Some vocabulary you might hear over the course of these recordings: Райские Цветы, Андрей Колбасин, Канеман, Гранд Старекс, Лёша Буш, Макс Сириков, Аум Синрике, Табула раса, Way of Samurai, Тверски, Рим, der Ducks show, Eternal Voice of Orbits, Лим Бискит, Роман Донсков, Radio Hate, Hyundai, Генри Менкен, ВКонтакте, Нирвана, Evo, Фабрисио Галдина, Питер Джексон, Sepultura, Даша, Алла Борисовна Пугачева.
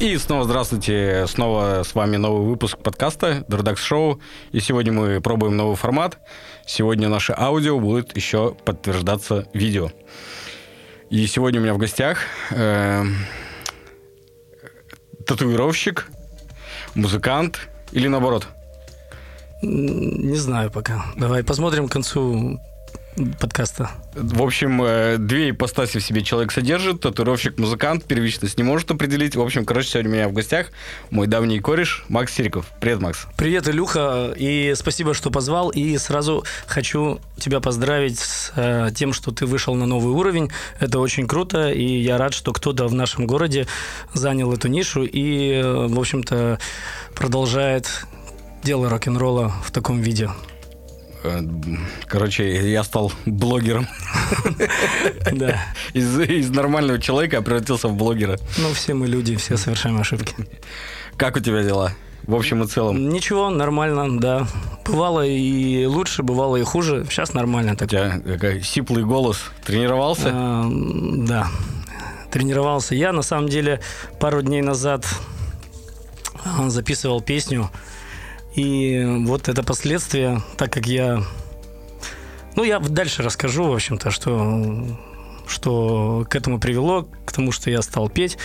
И снова здравствуйте, снова с вами новый выпуск подкаста der Ducks show. И сегодня мы пробуем новый формат. Сегодня наше аудио будет еще подтверждаться видео. И сегодня у меня в гостях татуировщик, музыкант или наоборот? Не знаю пока. Давай посмотрим к концу подкаста. В общем, две ипостаси в себе человек содержит. Татуировщик, музыкант, первичность не может определить. В общем, короче, сегодня у меня в гостях мой давний кореш Макс Сириков. Привет, Макс. Привет, Илюха, и спасибо, что позвал. И сразу хочу тебя поздравить с тем, что ты вышел на новый уровень. Это очень круто, и я рад, что кто-то в нашем городе занял эту нишу и, в общем-то, продолжает дело рок-н-ролла в таком виде. Короче, я стал блогером. Да. Из нормального человека превратился в блогера. Ну, все мы люди, все совершаем ошибки. Как у тебя дела? В общем и целом. Ничего, нормально, да. Бывало и лучше, бывало и хуже. Сейчас нормально так. У тебя сиплый голос. Тренировался? Да. Тренировался. Я, на самом деле, пару дней назад записывал песню. И вот это последствия, так как я... Ну, я дальше расскажу, в общем-то, что к этому привело, к тому, что я стал петь.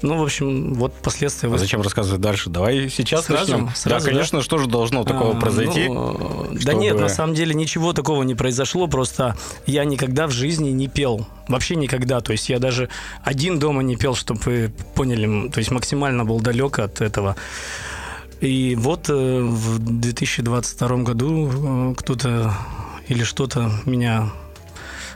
Ну, в общем, вот последствия... А зачем рассказывать дальше? Давай сейчас сразу. Да, конечно, что же должно такого произойти? Да нет, на самом деле ничего такого не произошло, просто я никогда в жизни не пел. Вообще никогда. То есть я даже один дома не пел, чтобы вы поняли. То есть максимально был далек от этого. И вот в 2022 году кто-то или что-то меня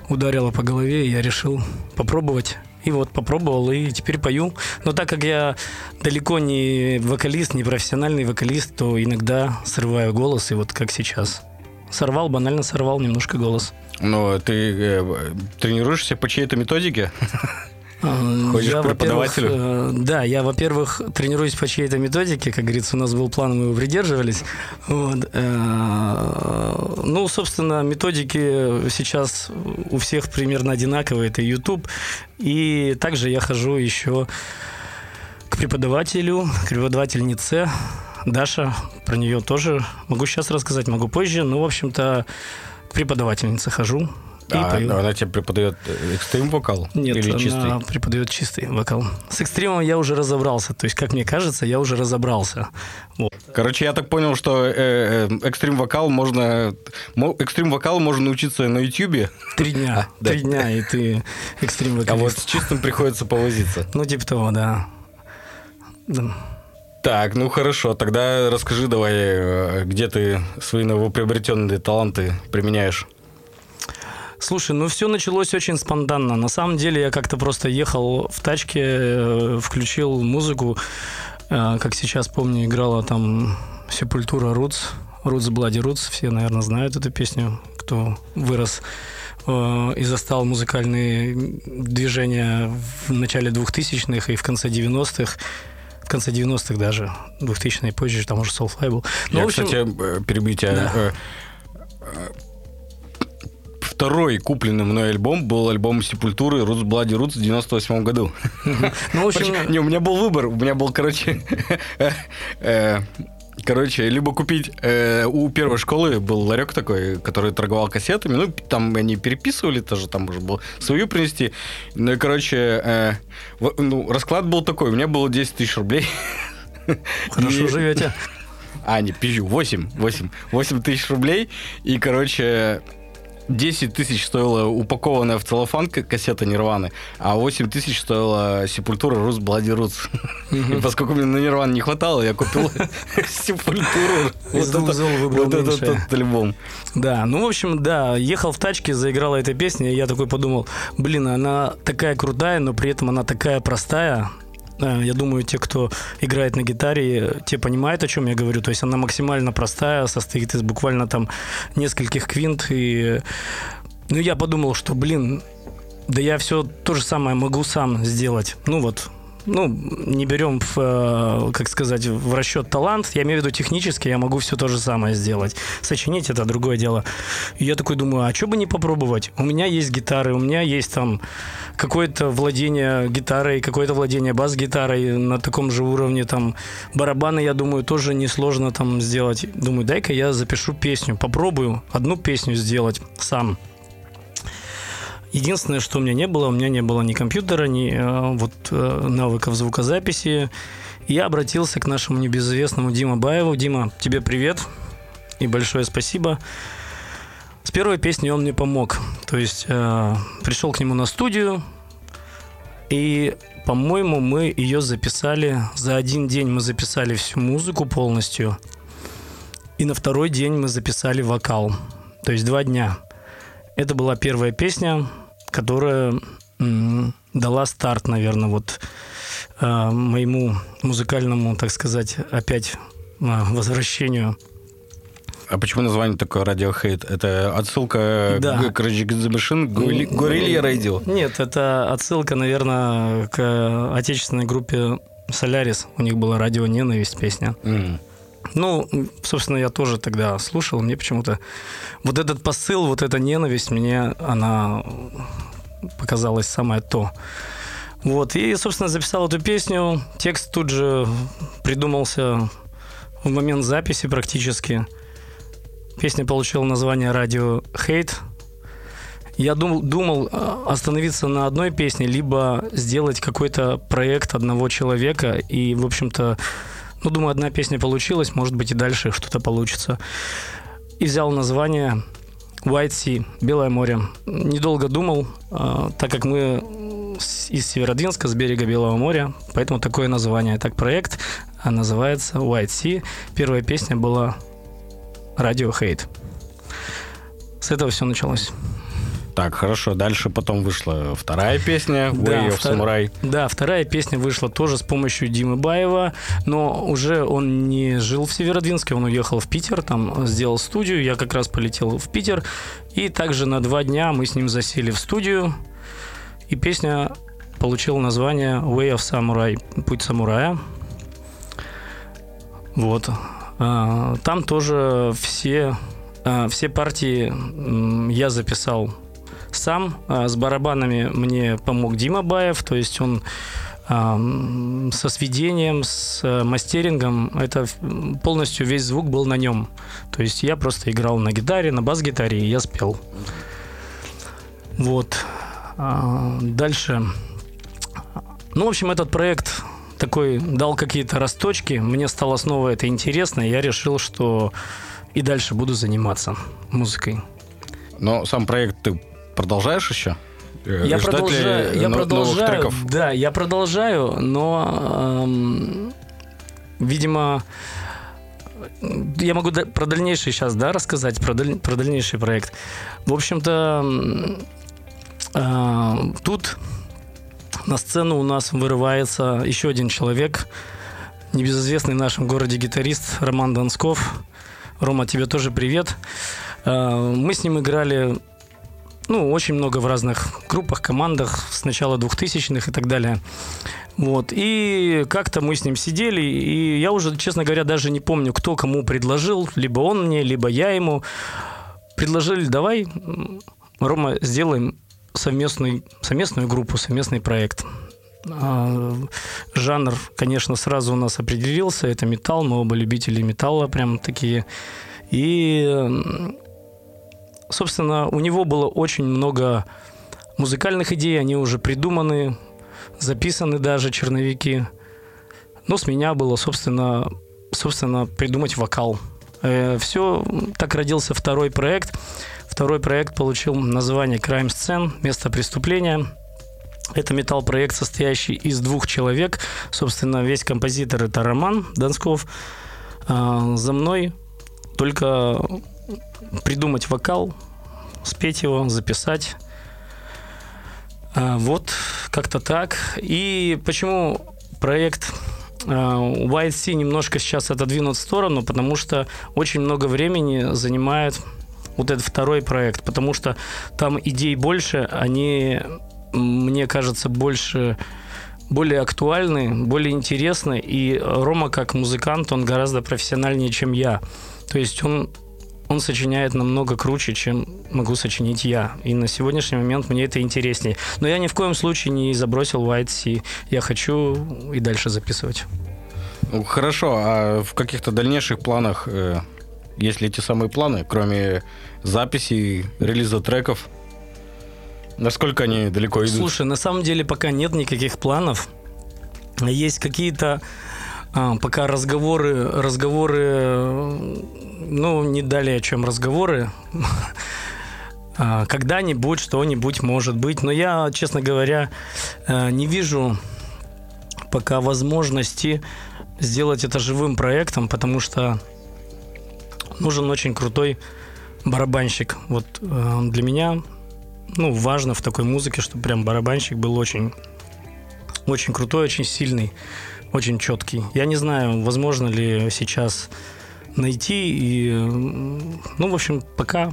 ударило по голове, и я решил попробовать. И вот попробовал, и теперь пою. Но так как я далеко не вокалист, не профессиональный вокалист, то иногда срываю голос, и вот как сейчас. Банально сорвал немножко голос. Но ты тренируешься по чьей-то методике? Хочешь к преподавателю? Да, я, во-первых, тренируюсь по чьей-то методике. Как говорится, у нас был план, мы его придерживались. Вот. Ну, собственно, методики сейчас у всех примерно одинаковые. Это YouTube. И также я хожу еще к преподавателю, к преподавательнице Даша. Про нее тоже могу сейчас рассказать, могу позже. Ну, в общем-то, к преподавательнице хожу. Она тебе преподает экстрим-вокал? Нет, или чистый? Она преподает чистый вокал. С экстримом я уже разобрался. То есть, как мне кажется, я уже разобрался. Вот. Короче, я так понял, что экстрим-вокал можно научиться на Ютьюбе. 3 дня. 3 дня, и ты экстрим-вокалист. А вот с чистым приходится повозиться. Ну, типа того, да. Так, ну хорошо, тогда расскажи давай, где ты свои новоприобретенные таланты применяешь? Слушай, ну все началось очень спонтанно. На самом деле я как-то просто ехал в тачке, включил музыку. Как сейчас помню, играла там Sepultura Roots Bloody Roots. Все, наверное, знают эту песню, кто вырос и застал музыкальные движения в начале 2000-х и в конце 90-х. В конце 90-х даже, 2000-е и позже, там уже Soulfly был. Но, я, в общем... кстати, перебью тебя... Да. Второй купленный мной альбом был альбом Sepultura Roots Bloody Roots в 98 году. Ну, в общем... Не, у меня был выбор. У меня был, короче, либо купить... У первой школы был ларек такой, который торговал кассетами. Ну, там они переписывали тоже, там можно было свою принести. Ну, и, короче, расклад был такой. У меня было 10 тысяч рублей. Хорошо живете. А, не, пизжу. 8 тысяч рублей. И, короче... 10 тысяч стоила упакованная в целлофан кассета Нирваны, а 8 тысяч стоила Sepultura Roots Bloody Roots. И поскольку мне на Нирвану не хватало, я купил Sepultura. Вот этот альбом. Да, ну, в общем, да, ехал в тачке, заиграла эта песня, и я такой подумал, блин, она такая крутая, но при этом она такая простая. Я думаю, те, кто играет на гитаре, те понимают, о чем я говорю. То есть она максимально простая, состоит из буквально там нескольких квинт. И... Ну, я подумал, что, блин, да я все то же самое могу сам сделать. Ну, вот ну, не берем, как сказать, в расчет талант, я имею в виду технически, я могу все то же самое сделать. Сочинить — это другое дело. И я такой думаю, а что бы не попробовать? У меня есть гитары, у меня есть там какое-то владение гитарой, какое-то владение бас-гитарой на таком же уровне, там, барабаны, я думаю, тоже несложно там сделать. Думаю, дай-ка я запишу песню, попробую одну песню сделать сам. Единственное, что у меня не было ни компьютера, ни навыков звукозаписи. Я обратился к нашему небезызвестному Диме Баеву. Дима, тебе привет и большое спасибо. С первой песней он мне помог. То есть пришел к нему на студию, и, по-моему, мы ее записали. За один день мы записали всю музыку полностью, и на второй день мы записали вокал. То есть 2 дня. Это была первая песня, которая дала старт, наверное, вот моему музыкальному, так сказать, опять возвращению. А почему название такое Radio Hate? Это отсылка к Rage Against the Machine, Guerrilla Radio? Нет, это отсылка, наверное, к отечественной группе Солярис. У них была «Радио Ненависть» песня. Ну, собственно, я тоже тогда слушал, мне почему-то вот этот посыл, вот эта ненависть, мне она показалась самое то. Вот, и, собственно, записал эту песню, текст тут же придумался в момент записи практически. Песня получила название «Radio Hate». Я думал остановиться на одной песне, либо сделать какой-то проект одного человека и, в общем-то, ну, думаю, одна песня получилась, может быть, и дальше что-то получится. И взял название White Sea, Белое море. Недолго думал, так как мы из Северодвинска, с берега Белого моря, поэтому такое название. Так, проект называется White Sea. Первая песня была Radio Hate. С этого все началось. Так, хорошо. Дальше потом вышла вторая песня Way of Samurai. Да, вторая песня вышла тоже с помощью Димы Баева, но уже он не жил в Северодвинске, он уехал в Питер, там сделал студию, я как раз полетел в Питер, и также на 2 дня мы с ним засели в студию, и песня получила название Way of Samurai, Путь самурая. Вот. Там тоже все партии я записал сам. С барабанами мне помог Дима Баев, то есть он со сведением, с мастерингом, это полностью весь звук был на нем. То есть я просто играл на гитаре, на бас-гитаре, и я спел. Вот. Дальше. Ну, в общем, этот проект такой дал какие-то росточки, мне стало снова это интересно, и я решил, что и дальше буду заниматься музыкой. Но сам проект ты продолжаешь еще? Я продолжаю. Да, я продолжаю, но, видимо, я могу про дальнейший сейчас, да, рассказать, про дальнейший проект. В общем-то, тут на сцену у нас вырывается еще один человек, небезызвестный в нашем городе гитарист Роман Донсков. Рома, тебе тоже привет. Мы с ним играли... Ну, очень много в разных группах, командах с начала 2000-х и так далее. Вот. И как-то мы с ним сидели, и я уже, честно говоря, даже не помню, кто кому предложил. Либо он мне, либо я ему. Предложили, давай, Рома, сделаем совместную группу, совместный проект. Жанр, конечно, сразу у нас определился. Это металл, мы оба любители металла, прям такие. И... Собственно, у него было очень много музыкальных идей, они уже придуманы, записаны даже черновики. Но с меня было, собственно придумать вокал. Все, так родился второй проект. Второй проект получил название Crime Scene, Место преступления. Это металл-проект, состоящий из 2 человек. Собственно, весь композитор — это Роман Донсков. За мной только... придумать вокал, спеть его, записать. Вот, как-то так. И почему проект White Sea немножко сейчас отодвинут в сторону? Потому что очень много времени занимает вот этот второй проект. Потому что там идей больше, они, мне кажется, больше более актуальны, более интересны. И Рома, как музыкант, он гораздо профессиональнее, чем я. То есть он сочиняет намного круче, чем могу сочинить я. И на сегодняшний момент мне это интереснее. Но я ни в коем случае не забросил White Sea. Я хочу и дальше записывать. Хорошо. А в каких-то дальнейших планах есть ли эти самые планы, кроме записи, релиза треков? Насколько они далеко идут? Слушай, на самом деле пока нет никаких планов. Есть какие-то пока разговоры... Ну, не далее, чем разговоры. Когда-нибудь что-нибудь может быть. Но я, честно говоря, не вижу пока возможности сделать это живым проектом, потому что нужен очень крутой барабанщик. Вот для меня, ну, важно в такой музыке, чтобы прям барабанщик был очень, очень крутой, очень сильный, очень четкий. Я не знаю, возможно ли сейчас... найти, и, ну, в общем, пока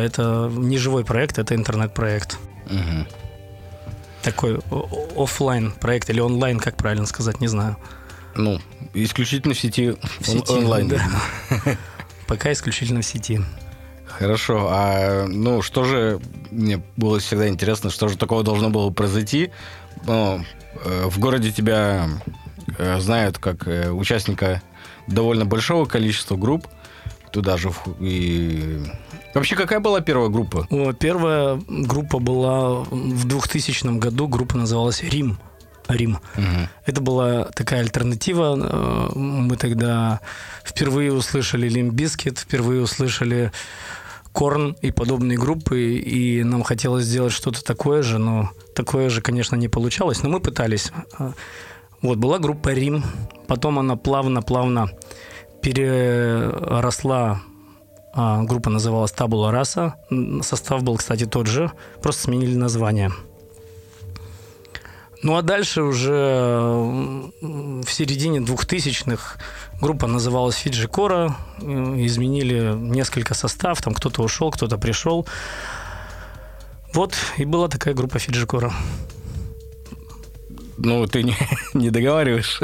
это не живой проект, это интернет-проект. Угу. Такой офлайн-проект или онлайн, как правильно сказать, не знаю. Ну, исключительно в сети, онлайн. Да. Пока исключительно в сети. Хорошо. А, ну, что же, мне было всегда интересно, что же такого должно было произойти? Ну, в городе тебя знают как участника довольно большого количества групп. Туда же и... Вообще, какая была первая группа? Первая группа была в 2000 году. Группа называлась «Рим». Рим. Угу. Это была такая альтернатива. Мы тогда впервые услышали Лим Бискит, впервые услышали Корн и подобные группы. И нам хотелось сделать что-то такое же, но такое же, конечно, не получалось. Но мы пытались... Вот, была группа «Рим», потом она плавно-плавно переросла, группа называлась «Табула раса», состав был, кстати, тот же, просто сменили название. Ну, а дальше уже в середине 2000-х группа называлась «Фиджикора», изменили несколько состав, там кто-то ушел, кто-то пришел. Вот, и была такая группа «Фиджикора». Ну, ты не договариваешь,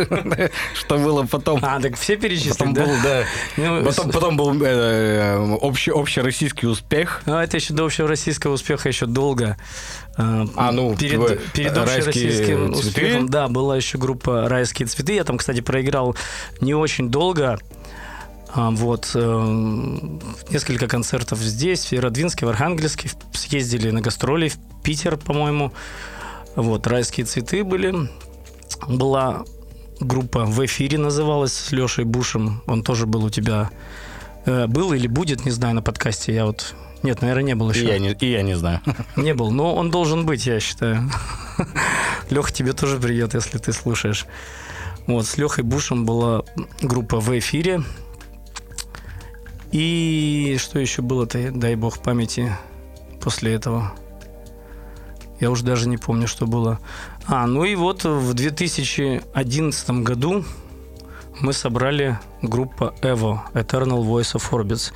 что было потом. А, так все перечислили, да? Потом был общероссийский успех. Ну, это еще до общероссийского успеха еще долго. Перед общероссийским успехом, да, была еще группа «Райские цветы». Я там, кстати, проиграл не очень долго. Вот. Несколько концертов здесь, в Родвинске, в Архангельске. Съездили на гастроли в Питер, по-моему. Вот, «Райские цветы» были. Была группа «В эфире» называлась, с Лёшей Бушем. Он тоже был у тебя... был или будет, не знаю, на подкасте. Я вот... Нет, наверное, не был еще. И я не знаю. Не был, но он должен быть, я считаю. Лёха, тебе тоже привет, если ты слушаешь. Вот, с Лёхой Бушем была группа «В эфире». И что еще было-то, дай бог памяти, после этого... Я уже даже не помню, что было. Ну и вот в 2011 году мы собрали группу Evo, Eternal Voice of Orbits.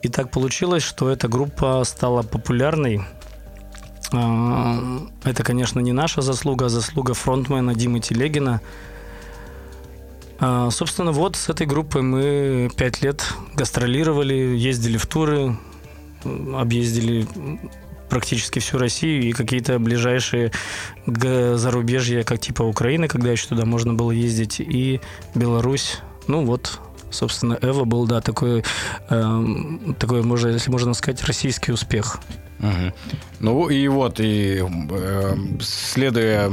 И так получилось, что эта группа стала популярной. Это, конечно, не наша заслуга, а заслуга фронтмена Димы Телегина. Собственно, вот с этой группой мы 5 лет гастролировали, ездили в туры, объездили... практически всю Россию и какие-то ближайшие зарубежья, как типа Украины, когда еще туда можно было ездить, и Беларусь. Ну вот, собственно, Эва был, да, такой, если можно сказать, российский успех. Угу. Ну и вот, следуя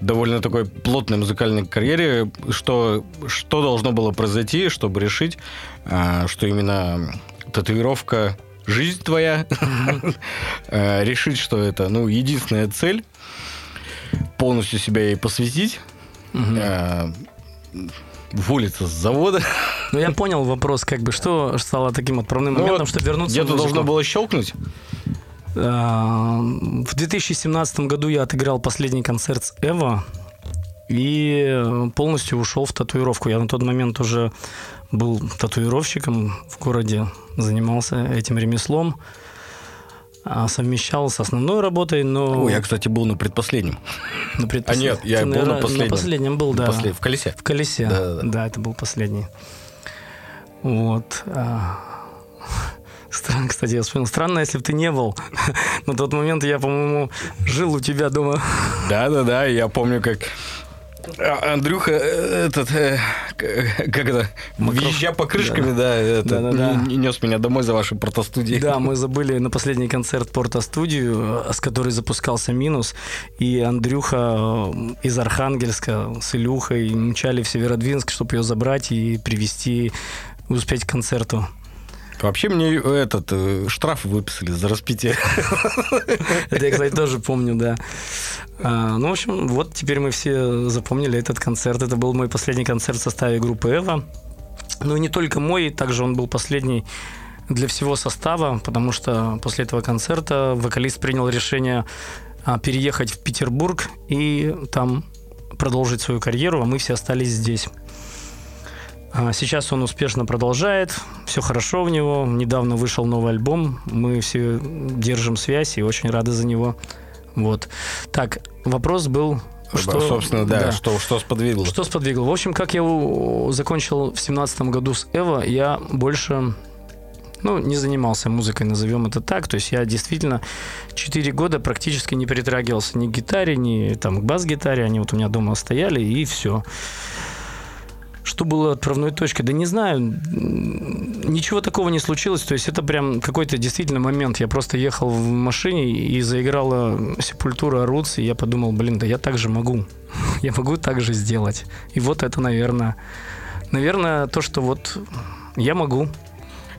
довольно такой плотной музыкальной карьере, что должно было произойти, чтобы решить, что именно татуировка... Жизнь твоя. Mm-hmm. Решить, что это, ну, единственная цель. Полностью себя ей посвятить. Mm-hmm. Уволиться с завода. Ну, я понял вопрос, как бы, что стало таким отправным моментом, чтобы вернуться в музыку. Где-то должно было щелкнуть. В 2017 году я отыграл последний концерт с Эва и полностью ушел в татуировку. Я на тот момент уже был татуировщиком в городе, занимался этим ремеслом. совмещал с основной работой, но... Ой, я, кстати, был на предпоследнем. А нет, я был на последнем. На последнем был, да. В колесе? В колесе, да, это был последний. Вот. Странно, кстати, я вспомнил. Странно, если бы ты не был. На тот момент я, по-моему, жил у тебя дома. Да-да-да, я помню, как... Андрюха, этот, как это, визжа покрышками, нес меня домой за вашу портостудию. Да, мы забыли на последний концерт портостудию, с которой запускался минус, и Андрюха из Архангельска с Илюхой мчали в Северодвинск, чтобы ее забрать и привезти, успеть к концерту. Вообще мне этот штраф выписали за распитие. Это я, кстати, тоже помню, да. Ну, в общем, вот теперь мы все запомнили этот концерт. Это был мой последний концерт в составе группы Evo. Ну и не только мой, также он был последний для всего состава, потому что после этого концерта вокалист принял решение переехать в Петербург и там продолжить свою карьеру, а мы все остались здесь. Сейчас он успешно продолжает, все хорошо у него, недавно вышел новый альбом, мы все держим связь и очень рады за него. Вот. Так, вопрос был... Что, собственно, да, что сподвигло. Что сподвигло. В общем, как я закончил в 2017 году с Evo, я больше не занимался музыкой, назовем это так. То есть я действительно 4 года практически не притрагивался ни к гитаре, ни там, к бас-гитаре, они вот у меня дома стояли, и все. Что было отправной точкой? Да не знаю, ничего такого не случилось. То есть это прям какой-то действительно момент. Я просто ехал в машине и заиграла Sepultura, Roots, и я подумал, да я так же могу. Я могу так же сделать. И вот это, наверное, то, что вот я могу.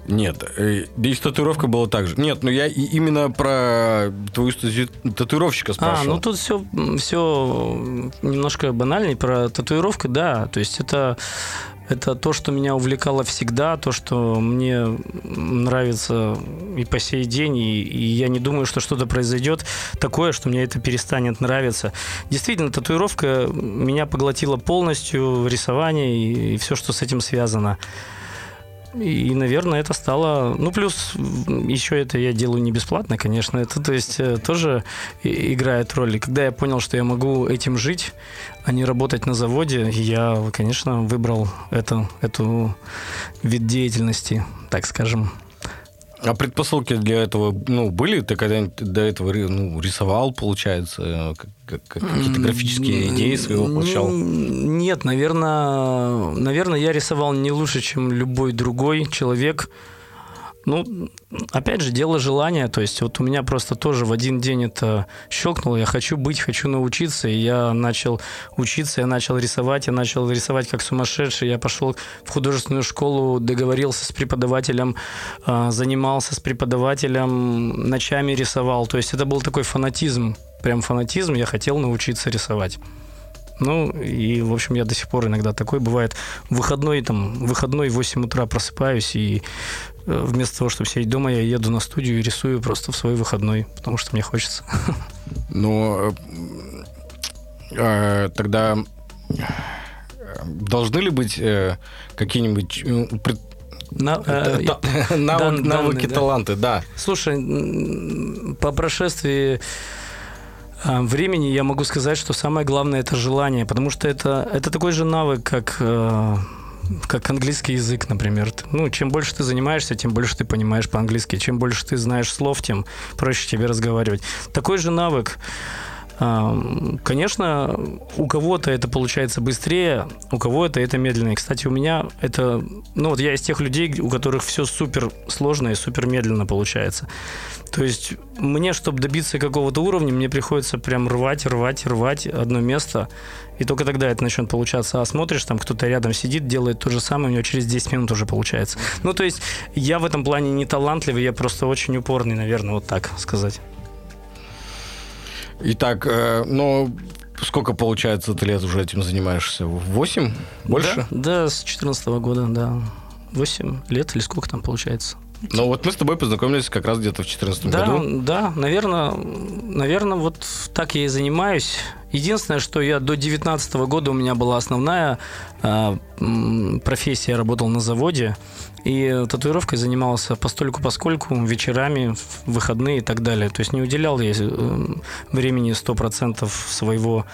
Нет, да и татуировка была так же. Нет, я именно про твою стезию татуировщика спрашивал. Тут все немножко банальнее. Про татуировку, да. То есть это то, что меня увлекало всегда, то, что мне нравится и по сей день, и я не думаю, что что-то произойдет такое, что мне это перестанет нравиться. Действительно, татуировка меня поглотила полностью, рисование и все, что с этим связано. И, наверное, это стало... плюс еще это я делаю не бесплатно, конечно. Это, то есть, тоже играет роль. И когда я понял, что я могу этим жить, а не работать на заводе, я, конечно, выбрал эту вид деятельности, так скажем. А предпосылки для этого были? Ты когда-нибудь до этого рисовал, получается, какие-то графические идеи свои воплощал? Нет, наверное, я рисовал не лучше, чем любой другой человек. Опять же, дело желания. То есть вот у меня просто тоже в один день это щелкнуло. Я хочу научиться. И я начал учиться, я начал рисовать как сумасшедший. Я пошел в художественную школу, договорился с преподавателем, занимался с преподавателем, ночами рисовал. То есть это был такой фанатизм, прям фанатизм. Я хотел научиться рисовать. И, в общем, я до сих пор иногда такой. Бывает в выходной в 8 утра просыпаюсь, и вместо того, чтобы сидеть дома, я еду на студию и рисую просто в свой выходной, потому что мне хочется. Тогда должны ли быть какие-нибудь... навыки, таланты, да. Слушай, по прошествии времени я могу сказать, что самое главное – это желание, потому что это такой же навык, как английский язык, например. Чем больше ты занимаешься, тем больше ты понимаешь по-английски. Чем больше ты знаешь слов, тем проще тебе разговаривать. Такой же навык. Конечно, у кого-то это получается быстрее, у кого-то это медленнее. Кстати, у меня это... я из тех людей, у которых все супер сложно и супер медленно получается. То есть мне, чтобы добиться какого-то уровня, мне приходится прям рвать одно место, и только тогда это начнет получаться. А смотришь, там кто-то рядом сидит, делает то же самое, у него через 10 минут уже получается. То есть я в этом плане не талантливый, я просто очень упорный, наверное, вот так сказать. Итак, сколько, получается, ты лет уже этим занимаешься? 8? Больше? Да, с 14 года, да. 8 лет или сколько там получается? Ну вот мы с тобой познакомились как раз где-то в 2014 году. Да, наверное, вот так я и занимаюсь. Единственное, что я до 2019 года у меня была основная профессия, я работал на заводе, и татуировкой занимался постольку-поскольку, вечерами, выходные и так далее. То есть не уделял я времени 100% своего.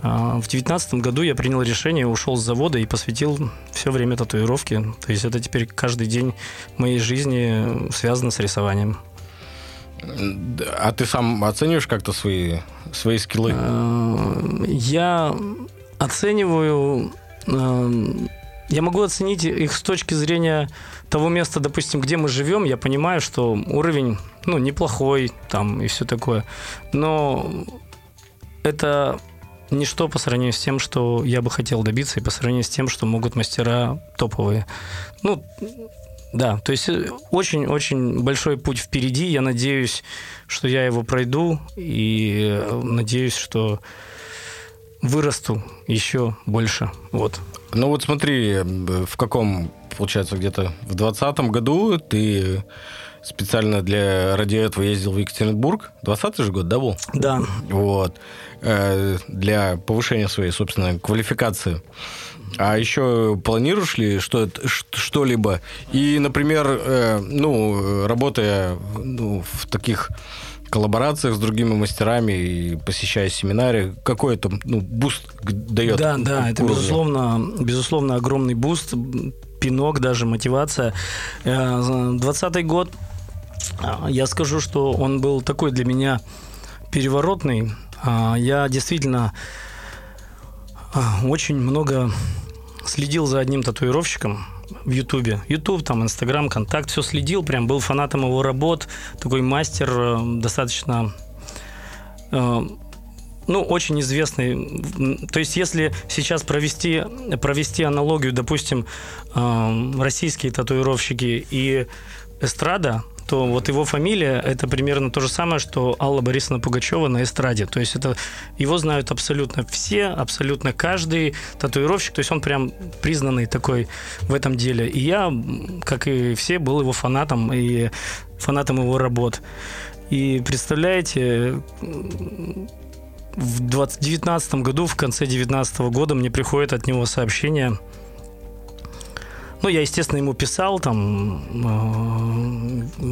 В 2019 году я принял решение, ушел с завода и посвятил все время татуировке. То есть это теперь каждый день моей жизни связано с рисованием. А ты сам оцениваешь как-то свои скиллы? Я оцениваю... Я могу оценить их с точки зрения того места, допустим, где мы живем. Я понимаю, что уровень, ну, неплохой там и все такое. Но это... ничто по сравнению с тем, что я бы хотел добиться, и по сравнению с тем, что могут мастера топовые. Ну, да, то есть очень-очень большой путь впереди. Я надеюсь, что я его пройду, и надеюсь, что вырасту еще больше. Вот. Ну вот смотри, в каком, получается, где-то в 2020 году ты... специально для радио этого ездил в Екатеринбург. 20-й же год, да, был? Да. Вот. Для повышения своей, собственно, квалификации. А еще планируешь ли что-либо? И, например, ну, работая в таких коллаборациях с другими мастерами и посещая семинары, какой это буст дает? Да, да, это безусловно огромный буст, пинок даже, мотивация. 20-й год, я скажу, что он был такой для меня переворотный. Я действительно очень много следил за одним татуировщиком в Ютубе. Ютуб, там, Инстаграм, Контакт, все следил, прям был фанатом его работ. Такой мастер, достаточно... Ну, очень известный. То есть, если сейчас провести аналогию, допустим, российские татуировщики и эстрада, то вот его фамилия – это примерно то же самое, что Алла Борисовна Пугачева на эстраде. То есть, это его знают абсолютно все, абсолютно каждый татуировщик. То есть, он прям признанный такой в этом деле. И я, как и все, был его фанатом и фанатом его работ. И представляете... В 2019 году, в конце 2019 года мне приходит от него сообщение. Ну, я, естественно, ему писал там,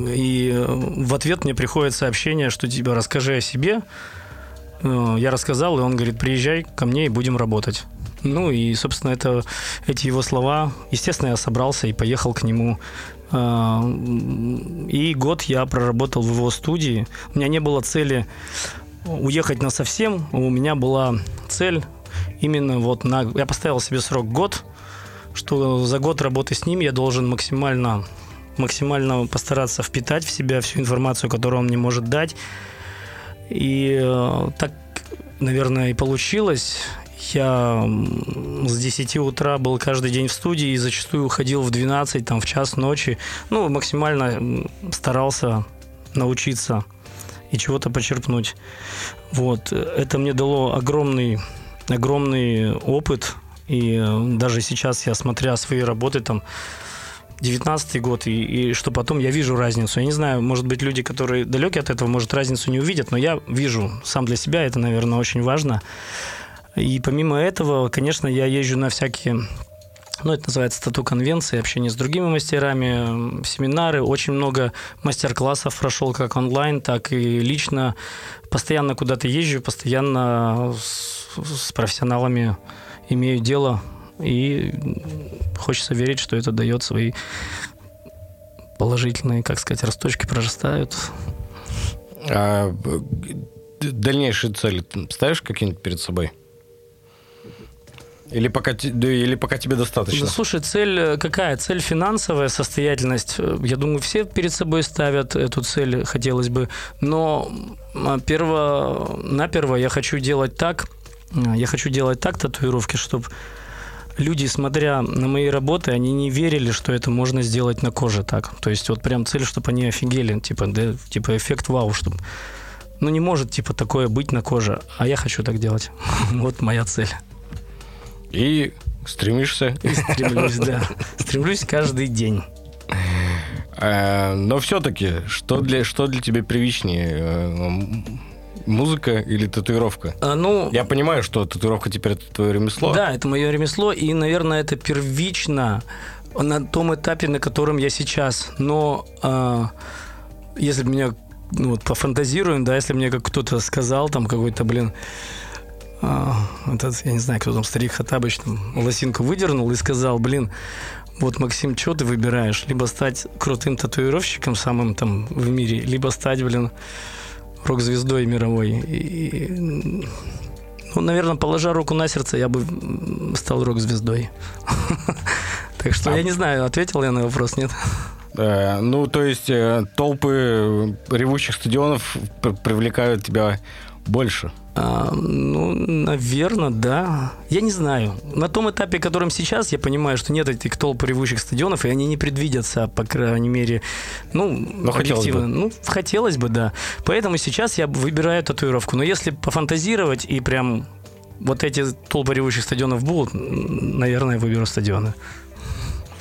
и в ответ мне приходит сообщение, что типа расскажи о себе. Я рассказал, и он говорит, приезжай ко мне и будем работать. Ну, и, собственно, эти его слова. Естественно, я собрался и поехал к нему. И год я проработал в его студии. У меня не было цели... уехать насовсем, у меня была цель именно вот я поставил себе срок год, что за год работы с ним я должен максимально постараться впитать в себя всю информацию, которую он мне может дать. И так, наверное, и получилось. Я с 10 утра был каждый день в студии и зачастую уходил в 12, там, в час ночи. Ну, максимально старался научиться и чего-то почерпнуть. Вот. Это мне дало огромный опыт. И даже сейчас я, смотря свои работы, там, 19-й год, и что потом, я вижу разницу. Я не знаю, может быть, люди, которые далеки от этого, может, разницу не увидят, но я вижу сам для себя, это, наверное, очень важно. И помимо этого, конечно, я езжу на всякие... Ну, это называется тату-конвенции, общение с другими мастерами, семинары. Очень много мастер-классов прошел как онлайн, так и лично. Постоянно куда-то езжу, постоянно с профессионалами имею дело. И хочется верить, что это дает свои положительные, как сказать, росточки прорастают. А дальнейшие цели ты ставишь какие-нибудь перед собой? Или пока тебе достаточно? Да, слушай, цель какая? Цель финансовая, состоятельность. Я думаю, все перед собой ставят эту цель, хотелось бы. Но наперво я хочу делать так татуировки, чтобы люди, смотря на мои работы, они не верили, что это можно сделать на коже так. То есть вот прям цель, чтобы они офигели. Типа эффект вау, чтобы... Ну не может типа такое быть на коже. А я хочу так делать. Вот моя цель. И стремишься? И стремлюсь, да. Стремлюсь каждый день. Но все-таки, что для тебя привычнее? Музыка или татуировка? Я понимаю, что татуировка теперь это твое ремесло. Да, это мое ремесло, и, наверное, это первично на том этапе, на котором я сейчас. Но если бы меня, пофантазируем, да, если мне как кто-то сказал, там какой-то, этот, я не знаю, кто там, старик Хаттабыч, лосинку выдернул и сказал, вот, Максим, что ты выбираешь? Либо стать крутым татуировщиком самым там в мире, либо стать, рок-звездой мировой. И, наверное, положа руку на сердце, я бы стал рок-звездой. Так что я не знаю, ответил я на вопрос, нет? То есть толпы ревущих стадионов привлекают тебя больше? Наверное, да. Я не знаю. На том этапе, которым сейчас, я понимаю, что нет этих толп ревущих стадионов, и они не предвидятся, по крайней мере, объективно. Хотелось бы, да. Поэтому сейчас я выбираю татуировку. Но если пофантазировать и прям вот эти толпы ревущих стадионов будут, наверное, я выберу стадионы.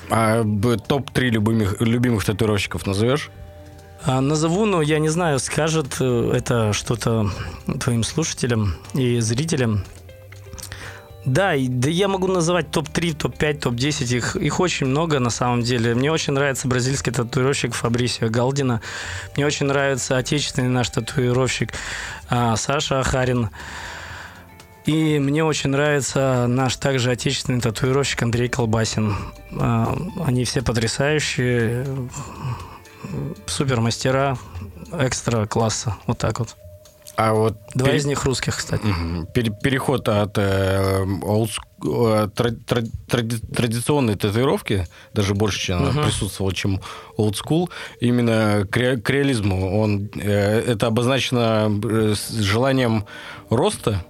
А топ-3 любимых татуировщиков назовешь? Назову, но я не знаю, скажет это что-то твоим слушателям и зрителям. Да, я могу называть топ-3, топ-5, топ-10. Их очень много на самом деле. Мне очень нравится бразильский татуировщик Фабрисио Галдина. Мне очень нравится отечественный наш татуировщик Саша Ахарин. И мне очень нравится наш также отечественный татуировщик Андрей Колбасин. Они все потрясающие. Супер мастера экстра класса. Вот так вот. Два из них русских, кстати. Переход от традиционной татуировки, даже больше, чем она присутствовала, чем олдскул, именно к реализму. Это обозначено желанием роста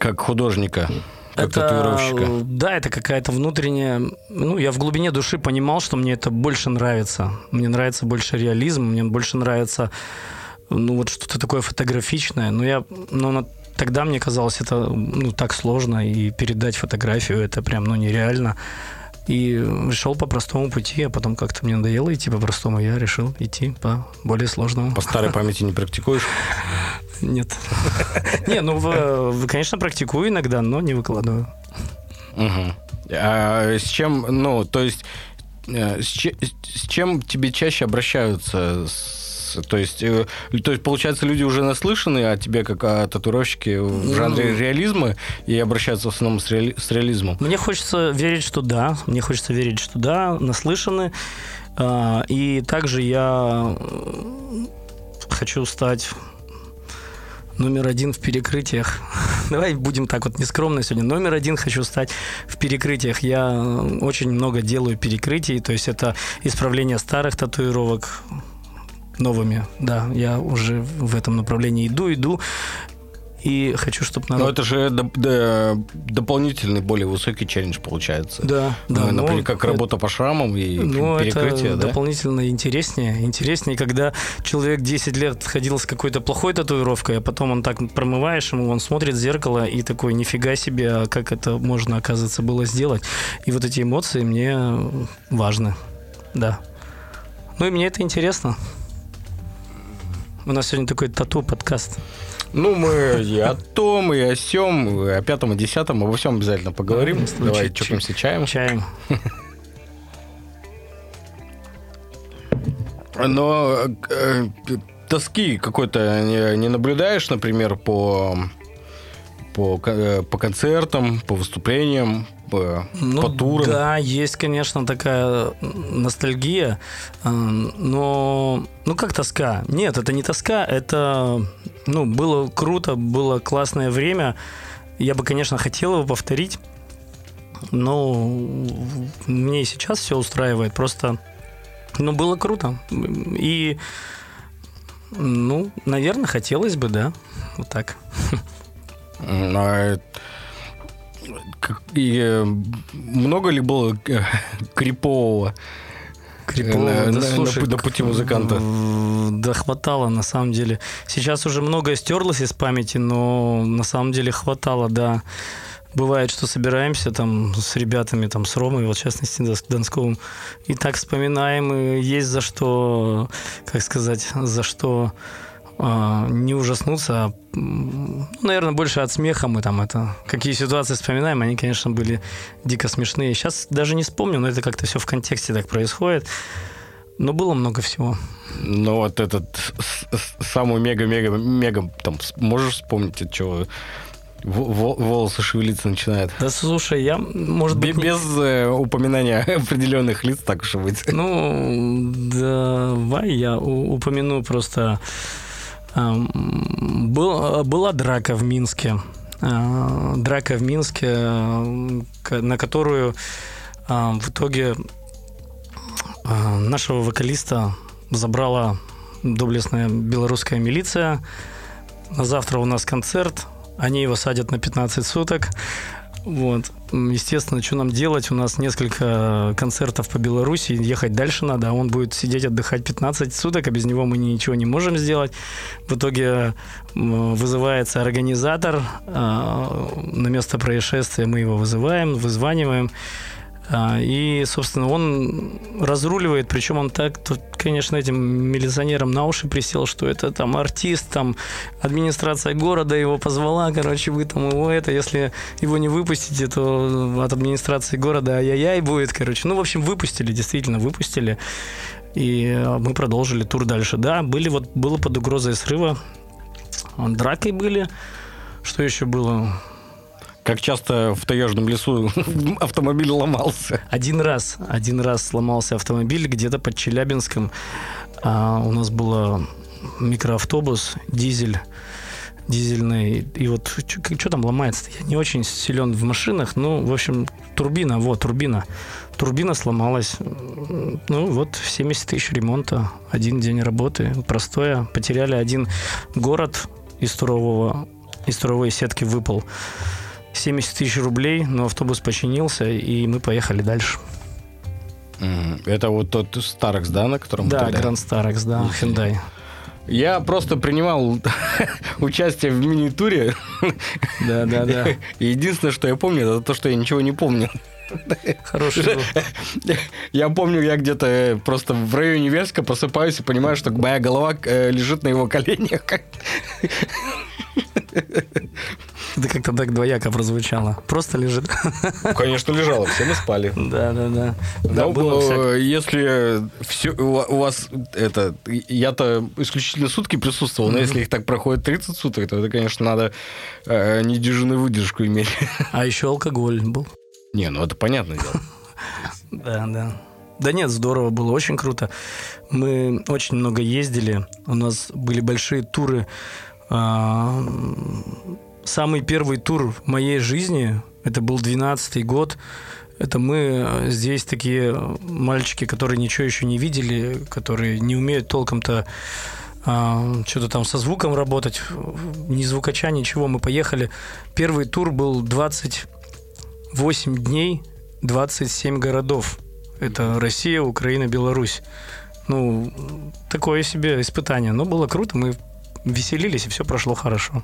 как художника. Как татуировщика. Да, это какая-то внутренняя... я в глубине души понимал, что мне это больше нравится. Мне нравится больше реализм, мне больше нравится что-то такое фотографичное. Тогда мне казалось, это так сложно, и передать фотографию это прям нереально. И решил по простому пути, а потом как-то мне надоело идти по простому, я решил идти по более сложному. По старой памяти не практикуешь? Нет. Конечно, практикую иногда, но не выкладываю. А с чем, с чем тебе чаще обращаются? То есть, получается, люди уже наслышаны о тебе, как о татуировщике в жанре реализма, и обращаются в основном с реализмом. Мне хочется верить, что да. Наслышаны. И также я хочу стать... Номер один в перекрытиях. Давай будем так вот нескромно сегодня. Номер один хочу стать в перекрытиях. Я очень много делаю перекрытий. То есть это исправление старых татуировок новыми. Да, я уже в этом направлении иду. И хочу, чтобы народ... Но это же дополнительный, более высокий челлендж получается. Да. Например, как работа по шрамам и перекрытие. Это дополнительно интереснее. Интереснее, когда человек 10 лет ходил с какой-то плохой татуировкой, а потом он так промываешь ему, он смотрит в зеркало и такой, нифига себе, как это можно, оказывается, было сделать. И вот эти эмоции мне важны. Да. И мне это интересно. У нас сегодня такой тату-подкаст. Мы и о том, и о сём, и о пятом, и десятом, обо всем обязательно поговорим. Давай чокнемся чаем. Но тоски какой-то не наблюдаешь, например, по концертам, по выступлениям, по турам? Да, есть, конечно, такая ностальгия, но... как тоска? Нет, это не тоска, это... было круто, было классное время. Я бы, конечно, хотел его повторить, но мне и сейчас все устраивает. Просто, было круто. И, наверное, хотелось бы, да, вот так. И много ли было крипового на пути музыканта? Да, хватало, на самом деле. Сейчас уже многое стерлось из памяти, но на самом деле хватало, да. бывает, что собираемся там с ребятами, там, с Ромой, вот, в частности, Донсковым, и так вспоминаем, и есть за что, как сказать, за что не ужаснуться, а, наверное, больше от смеха мы там это... Какие ситуации вспоминаем, они, конечно, были дико смешные. Сейчас даже не вспомню, но это как-то все в контексте так происходит. Но было много всего. Ну, вот этот самый мега-мега-мега... Там, можешь вспомнить, от чего... волосы шевелиться начинают. Да слушай, я, может быть... Без упоминания определенных лиц, так уж и быть. Ну, давай я упомяну просто... Была драка в Минске. Драка в Минске, на которую в итоге нашего вокалиста забрала доблестная белорусская милиция. Завтра у нас концерт. Они его садят на 15 суток. Вот. Естественно, что нам делать? У нас несколько концертов по Беларуси, ехать дальше надо, а он будет сидеть, отдыхать 15 суток, а без него мы ничего не можем сделать. В итоге вызывается организатор на место происшествия, мы его вызываем, вызваниваем. И, собственно, он разруливает, причем он так, тут, конечно, этим милиционерам на уши присел, что это там артист, там администрация города его позвала, короче, вы там его это, если его не выпустите, то от администрации города ай-яй-яй будет, короче. Ну, в общем, выпустили, действительно выпустили, и мы продолжили тур дальше. Да, были, вот, было под угрозой срыва, дракой были, что еще было... Как часто в таежном лесу автомобиль ломался? Один раз сломался автомобиль где-то под Челябинском. У нас был микроавтобус, дизельный. И вот что там ломается-то? Я не очень силен в машинах. Ну, в общем, турбина. Турбина сломалась. Ну, вот 70 тысяч ремонта. Один день работы. Простое. Потеряли один город из туровой сетки выпал. 70 тысяч рублей, но автобус починился, и мы поехали дальше. Это вот тот Старекс, да, на котором... Да, Гранд Старекс, да, Hyundai. Я просто принимал участие в мини-туре. Да. Единственное, что я помню, это то, что я ничего не помню. Хороший был. Я помню, я где-то просто в районе Верска просыпаюсь и понимаю, что моя голова лежит на его коленях. Это как-то так двояко прозвучало. Просто лежит. Конечно, лежало, все мы спали. Да. Но было, если все, у вас это... Я-то исключительно сутки присутствовал, но если их так проходит 30 суток, то это, конечно, надо недюжинную выдержку иметь. А еще алкоголь был. Не, ну это понятное дело. Да. Да нет, здорово было, очень круто. Мы очень много ездили. У нас были большие туры. Самый первый тур в моей жизни, это был 12-й год, это мы здесь такие мальчики, которые ничего еще не видели, которые не умеют толком-то что-то там со звуком работать, ни звукача, ничего, мы поехали. Первый тур был 28 дней, 27 городов. Это Россия, Украина, Беларусь. Ну, такое себе испытание, но было круто, мы веселились, и все прошло хорошо.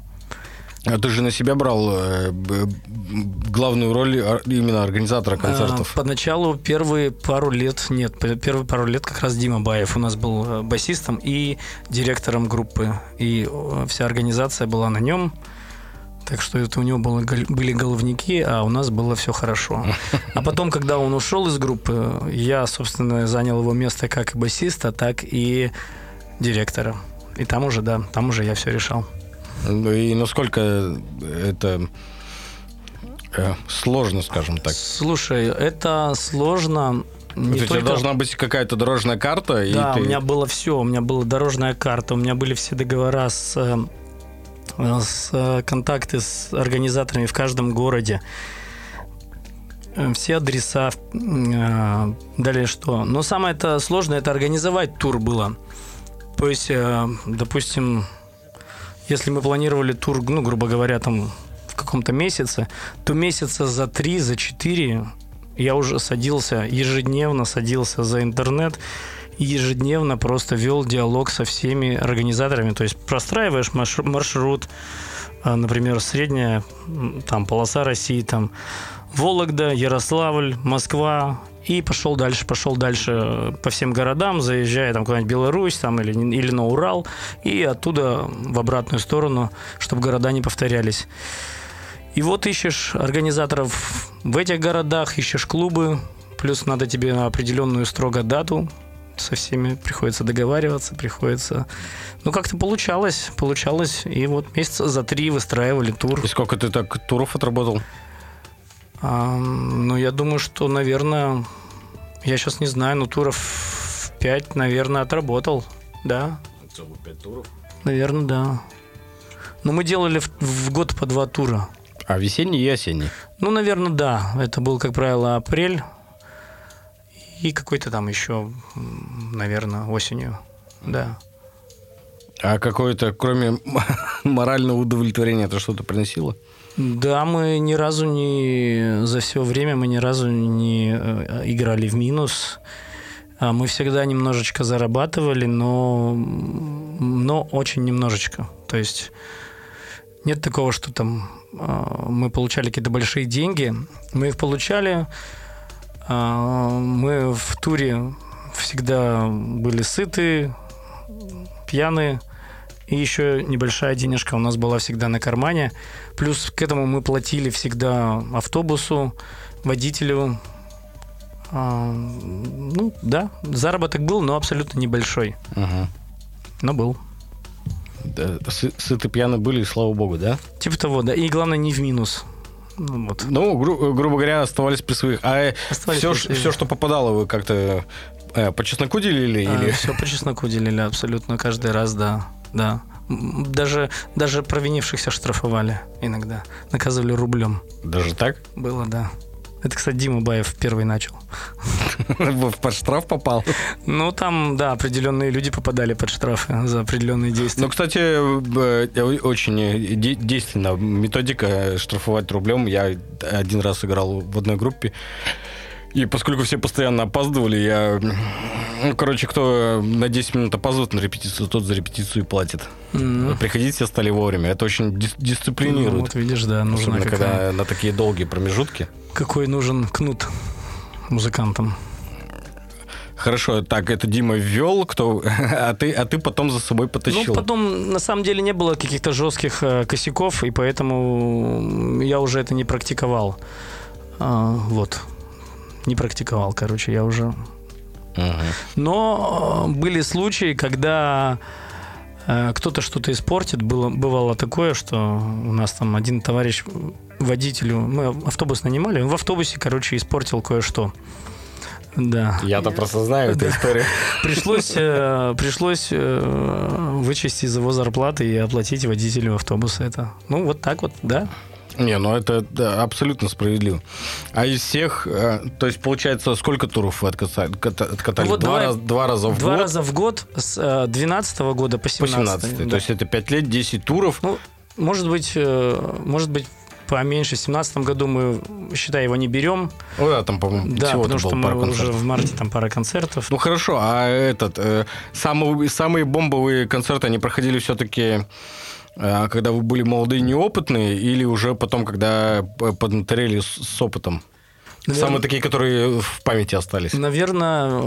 А ты же на себя брал главную роль именно организатора концертов. Поначалу первые пару лет нет. Первые пару лет как раз Дима Баев у нас был басистом и директором группы. И вся организация была на нем. Так что это у него были головники, а у нас было все хорошо. А потом, когда он ушел из группы, я, собственно, занял его место как басиста, так и директора. И там уже, да, там уже я все решал. Ну и насколько это сложно, скажем так? Слушай, это сложно... Не только... У тебя должна быть какая-то дорожная карта? Да, у меня было все. У меня была дорожная карта, у меня были все договора с контакты с организаторами в каждом городе. Все адреса. Далее что? Но самое-то сложное – это организовать тур было. То есть, допустим... Если мы планировали тур, ну, грубо говоря, там в каком-то месяце, то месяца за 3-4 я уже ежедневно садился за интернет и ежедневно просто вел диалог со всеми организаторами. То есть простраиваешь маршрут, например, средняя там, полоса России, там, Вологда, Ярославль, Москва. И пошел дальше по всем городам, заезжая там куда-нибудь в Беларусь там, или на Урал, и оттуда в обратную сторону, чтобы города не повторялись. И вот ищешь организаторов в этих городах, ищешь клубы, плюс надо тебе на определенную строго дату, со всеми приходится договариваться, Ну, как-то получалось, и вот месяца за 3 выстраивали тур. И сколько ты так туров отработал? Ну, я думаю, что, наверное, я сейчас не знаю, но туров 5, наверное, отработал, да. Целых 5 туров? Наверное, да. Но мы делали в год по 2 тура. А весенний и осенний? Ну, наверное, да. Это был, как правило, апрель и какой-то там еще, наверное, осенью, да. А какое-то, кроме морального удовлетворения, это что-то приносило? Да, мы ни разу не... За все время мы ни разу не играли в минус. Мы всегда немножечко зарабатывали, но очень немножечко. То есть нет такого, что там мы получали какие-то большие деньги. Мы их получали. Мы в туре всегда были сыты, пьяные. И еще небольшая денежка у нас была всегда на кармане. Плюс к этому мы платили всегда автобусу, водителю. Ну, да, заработок был, но абсолютно небольшой. Ага. Но был. Да, сыты пьяны были, слава богу, да? Типа того, да. И главное, не в минус. Вот. Ну, грубо говоря, оставались при своих. А все, что попадало, вы как-то по чесноку делили? Или... Все по чесноку делили абсолютно каждый раз, да. Да, даже провинившихся штрафовали иногда, наказывали рублем. Даже так? Было, да. Это, кстати, Дима Баев первый начал. Под штраф попал? Ну, там, да, определенные люди попадали под штрафы за определенные действия. Ну, кстати, очень действенная методика штрафовать рублем. Я один раз играл в одной группе. И поскольку все постоянно опаздывали, я... Ну, короче, кто на 10 минут опаздывает на репетицию, тот за репетицию и платит. Mm-hmm. Приходить все стали вовремя. Это очень дисциплинирует. Ну, вот видишь, да, нужно. Особенно, когда на такие долгие промежутки. Какой нужен кнут музыкантам. Хорошо, так, это Дима ввел, кто... а ты потом за собой потащил. Ну, потом, на самом деле, не было каких-то жестких косяков, и поэтому я уже это не практиковал. Вот. Не практиковал, короче, я уже. Ага. Но были случаи, когда кто-то что-то испортит. Бывало такое, что у нас там один товарищ водителю... Мы автобус нанимали, он в автобусе, короче, испортил кое-что. Да. Я-то просто знаю эту историю. Пришлось вычесть из его зарплаты и оплатить водителю автобуса это. Ну, вот так вот, да. Не, ну это да, абсолютно справедливо. А из всех, то есть, получается, сколько туров вы откатали? Вот два раза в год? 2 раза в год с 12 года по 17. Да. То есть это 5 лет, 10 туров. Ну, может быть, поменьше. В 2017 году мы, считай, его не берем. Ну да, там, по-моему, да, всего-то было пара концертов. Да, потому что мы уже в марте там пара концертов. Ну хорошо, а самые бомбовые концерты, они проходили все-таки... Когда вы были молодые, неопытные, или уже потом, когда поднаторели с опытом? Наверное, самые такие, которые в памяти остались. Наверное,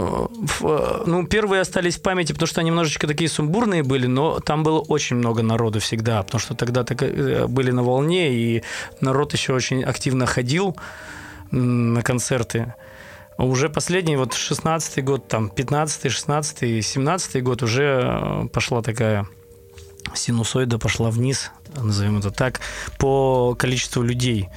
первые остались в памяти, потому что они немножечко такие сумбурные были, но там было очень много народу всегда, потому что тогда были на волне, и народ еще очень активно ходил на концерты. Уже последний, вот 16-й год, там 15-й, 16-й, 17-й год уже пошла такая... Синусоида пошла вниз, назовем это так, по количеству людей.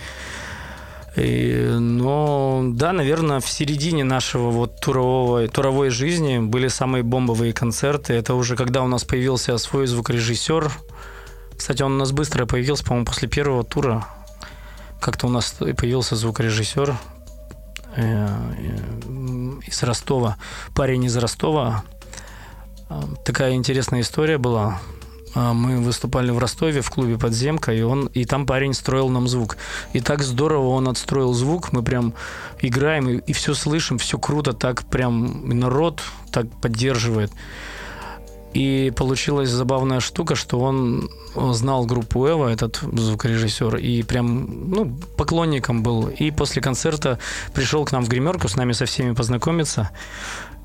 Но да, наверное, в середине нашего вот туровой жизни были самые бомбовые концерты. Это уже когда у нас появился свой звукорежиссер. Кстати, он у нас быстро появился, по-моему, после первого тура. Как-то у нас появился звукорежиссер из Ростова. Парень из Ростова. Такая интересная история была. Мы выступали в Ростове в клубе «Подземка», и там парень строил нам звук. И так здорово он отстроил звук, мы прям играем и все слышим, все круто, так прям народ так поддерживает. И получилась забавная штука, что он знал группу Эво, этот звукорежиссер, и прям, ну, поклонником был. И после концерта пришел к нам в гримерку, с нами со всеми познакомиться.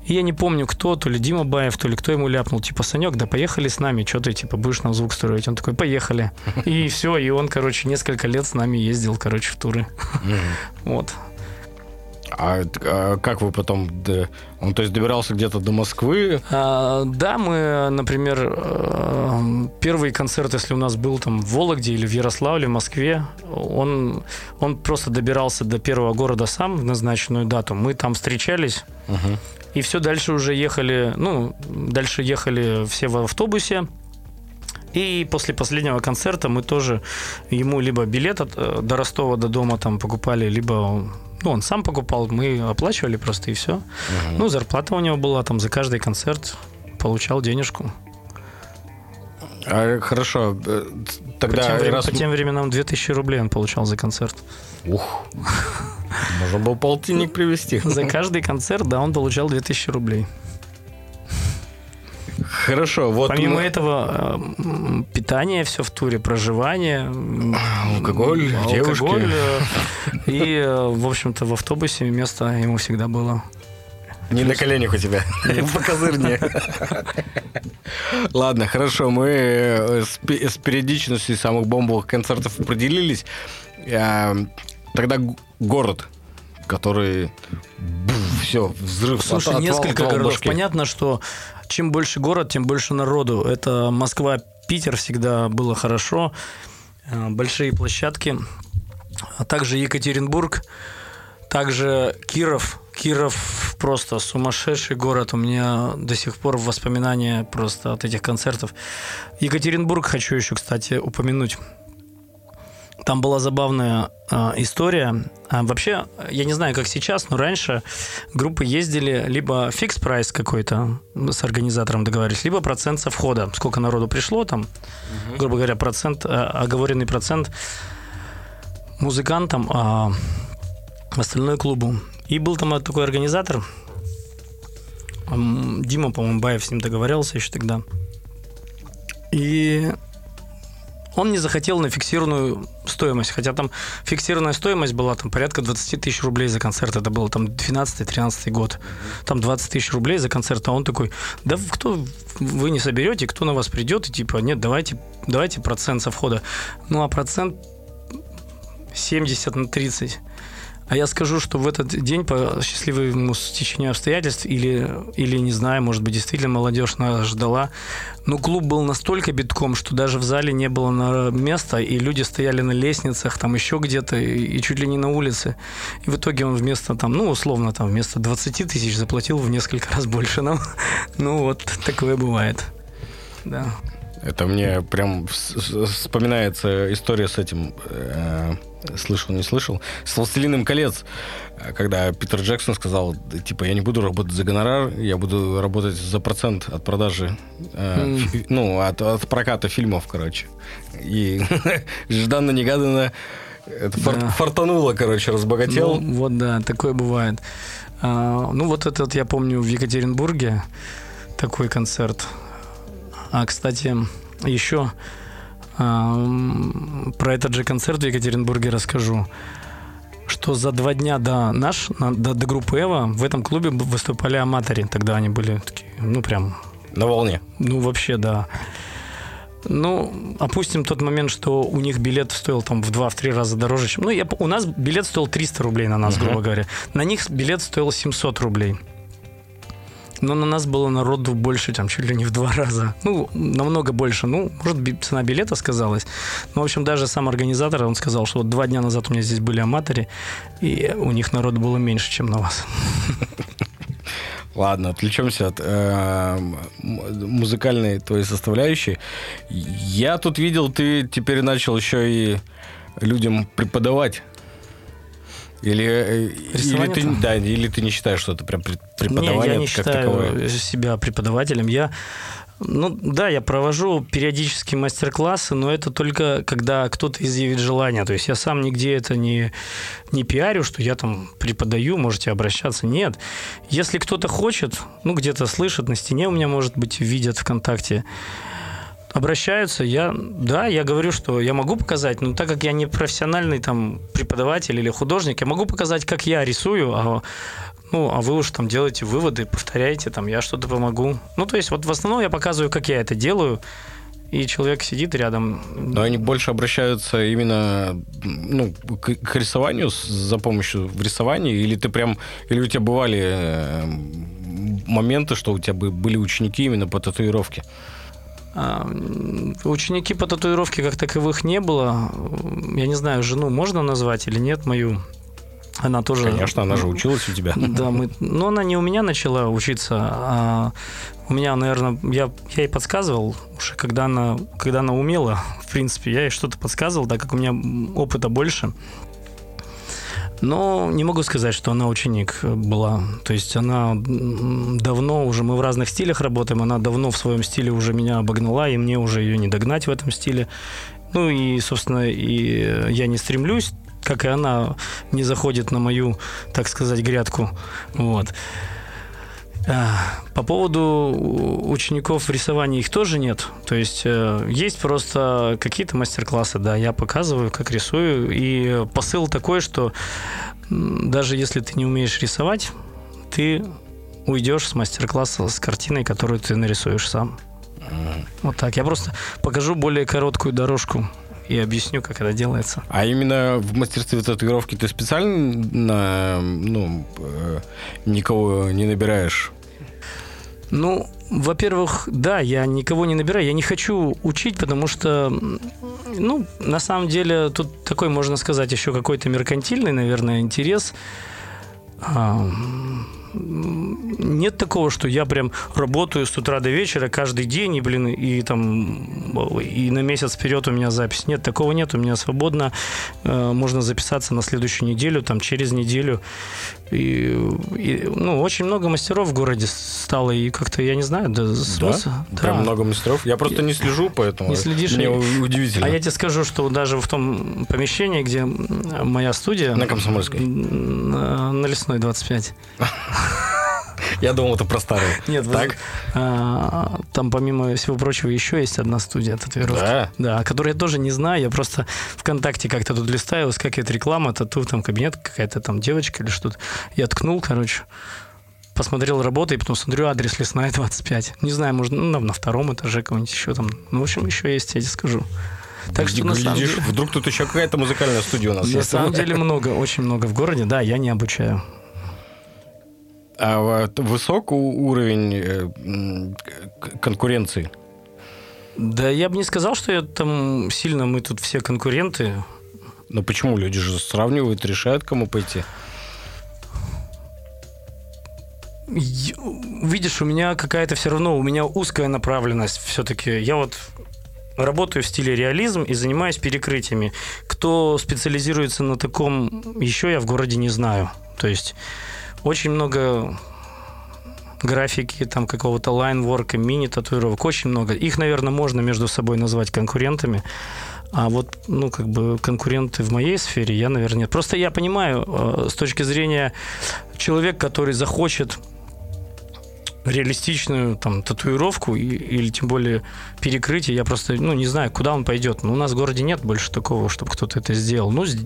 И я не помню, кто, то ли Дима Баев, то ли кто ему ляпнул, типа, Санек, да поехали с нами, что ты, типа, будешь нам звук строить? Он такой, поехали. И все, и он, короче, несколько лет с нами ездил, короче, в туры. Вот. А как вы потом... Он, то есть, добирался где-то до Москвы? Да, мы, например, первый концерт, если у нас был там в Вологде или в Ярославле, в Москве, он просто добирался до первого города сам в назначенную дату. Мы там встречались, угу. И все дальше уже ехали... Ну, дальше ехали все в автобусе. И после последнего концерта мы тоже ему либо билет до Ростова, до дома там покупали, либо... Ну, он сам покупал, мы оплачивали просто, и все. Угу. Ну, зарплата у него была, там, за каждый концерт получал денежку. А, хорошо. Тогда по тем временам 2000 рублей он получал за концерт. Ух, можно было полтинник привезти. За каждый концерт, да, он получал 2000 рублей. Хорошо, вот. Помимо этого, питание все в туре, проживание, алкоголь, девушки. И, в общем-то, в автобусе место ему всегда было. Не на коленях у тебя, покозырнее. Ладно, хорошо, мы с периодичностью самых бомбовых концертов определились. Тогда город, который... Все, взрыв. Слушай, несколько городов. Понятно, что... Чем больше город, тем больше народу. Это Москва, Питер всегда было хорошо. Большие площадки. А также Екатеринбург. Также Киров. Киров просто сумасшедший город. У меня до сих пор воспоминания просто от этих концертов. Екатеринбург хочу еще, кстати, упомянуть. Там была забавная история. Вообще, я не знаю, как сейчас, но раньше группы ездили либо фикс-прайс какой-то, с организатором договорились, либо процент со входа. Сколько народу пришло там, грубо говоря, оговоренный процент музыкантам, а остальное клубу. И был там такой организатор, Дима, по-моему, Баев, с ним договорился еще тогда. И... Он не захотел на фиксированную стоимость, хотя там фиксированная стоимость была там порядка 20 тысяч рублей за концерт. Это было там 12-13 год. Там 20 тысяч рублей за концерт, а он такой, да кто вы не соберете, кто на вас придет, и типа, нет, давайте процент со входа. Ну, а процент 70 на 30. А я скажу, что в этот день по счастливому стечению обстоятельств или не знаю, может быть, действительно молодежь нас ждала. Но клуб был настолько битком, что даже в зале не было места, и люди стояли на лестницах, там еще где-то, и чуть ли не на улице. И в итоге он вместо там, ну, условно, там вместо 20 тысяч заплатил в несколько раз больше нам. Ну вот, такое бывает. Да. Это мне прям вспоминается история с этим, слышал, не слышал, с «Властелином колец», когда Питер Джексон сказал, типа, я не буду работать за гонорар, я буду работать за процент от продажи, ну, от проката фильмов, короче. И жданно-негаданно это фартануло, короче, разбогател. Ну, вот, да, такое бывает. Ну, вот этот, я помню, в Екатеринбурге такой концерт. А, кстати, еще про этот же концерт в Екатеринбурге расскажу, что за 2 дня до группы Эва в этом клубе выступали аматоры. Тогда они были такие, ну, прям... На волне. Ну, вообще, да. Ну, опустим тот момент, что у них билет стоил там в 2-3 раза дороже, чем... Ну, у нас билет стоил 300 рублей на нас, грубо говоря. На них билет стоил 700 рублей. Но на нас было народу больше, там, чуть ли не в 2 раза. Ну, намного больше. Ну, может, цена билета сказалась. Но, в общем, даже сам организатор, он сказал, что вот 2 дня назад у меня здесь были аматоры, и у них народу было меньше, чем на вас. Ладно, отвлечемся от музыкальной твоей составляющей. Я тут видел, ты теперь начал еще и людям преподавать. Или ты не считаешь, что это прям преподавание? Нет, я не считаю себя преподавателем. Я Ну да, я провожу периодически мастер-классы, но это только когда кто-то изъявит желание. То есть я сам нигде это не пиарю, что я там преподаю, можете обращаться. Нет. Если кто-то хочет, ну где-то слышит, на стене у меня, может быть, видят ВКонтакте, обращаются, я говорю, что я могу показать, но так как я не профессиональный там преподаватель или художник, я могу показать, как я рисую, а вы уж там делаете выводы, повторяете, там, я что-то помогу. Ну, то есть, вот в основном я показываю, как я это делаю, и человек сидит рядом. Но они больше обращаются именно к рисованию, за помощью в рисовании, или у тебя бывали моменты, что у тебя были ученики именно по татуировке? Ученики по татуировке как таковых не было. Я не знаю, жену можно назвать или нет мою. Она тоже... Конечно, она же училась у тебя. Да, но она не у меня начала учиться, а у меня, наверное, я ей подсказывал, уже когда она умела, в принципе, я ей что-то подсказывал, так как у меня опыта больше. Но не могу сказать, что она ученик была. То есть она давно уже, мы в разных стилях работаем, она давно в своем стиле уже меня обогнала, и мне уже ее не догнать в этом стиле. Ну и, собственно, и я не стремлюсь, как и она не заходит на мою, так сказать, грядку. Вот. По поводу учеников в рисовании, их тоже нет. То есть есть просто какие-то мастер-классы, да, я показываю, как рисую. И посыл такой, что даже если ты не умеешь рисовать, ты уйдешь с мастер-класса с картиной, которую ты нарисуешь сам. Вот так. Я просто покажу более короткую дорожку и объясню, как это делается. А именно в мастерстве татуировки ты специально никого не набираешь? Ну, во-первых, да, я никого не набираю. Я не хочу учить, потому что, на самом деле, тут такой, можно сказать, еще какой-то меркантильный, наверное, интерес. Нет такого, что я прям работаю с утра до вечера каждый день, и на месяц вперед у меня запись. Нет, такого нет. У меня свободно. Можно записаться на следующую неделю, через неделю. И очень много мастеров в городе стало, и как-то, я не знаю, да. Прям много мастеров. Я просто не слежу, поэтому не следишь, мне удивительно. А я тебе скажу, что даже в том помещении, где моя студия... На Комсомольской. На Лесной, 25. Я думал, это про старые. Нет, так? Там, помимо всего прочего, еще есть одна студия татуировки. Да, которую я тоже не знаю. Я просто ВКонтакте как-то тут листаю, скакивает реклама, тату, там кабинет, какая-то там девочка или что-то. Я ткнул, посмотрел работы, и потом смотрю, адрес Лесная, 25. Не знаю, может, на втором этаже кого-нибудь еще там. В общем, еще есть, я тебе скажу. Так что, на самом деле... Вдруг тут еще какая-то музыкальная студия у нас есть. На самом деле много, очень много в городе. Да, я не обучаю. А высок уровень конкуренции? Да я бы не сказал, что мы тут все конкуренты. Но почему? Люди же сравнивают, решают, кому пойти. Видишь, у меня какая-то все равно, у меня узкая направленность все-таки. Я работаю в стиле реализм и занимаюсь перекрытиями. Кто специализируется на таком, еще я в городе не знаю. То есть... Очень много графики, какого-то лайнворка, мини-татуировок, очень много. Их, наверное, можно между собой назвать конкурентами. А конкуренты в моей сфере я, наверное, нет. Просто я понимаю, с точки зрения человека, который захочет реалистичную татуировку или тем более перекрытие, я просто не знаю, куда он пойдет. Но у нас в городе нет больше такого, чтобы кто-то это сделал. Может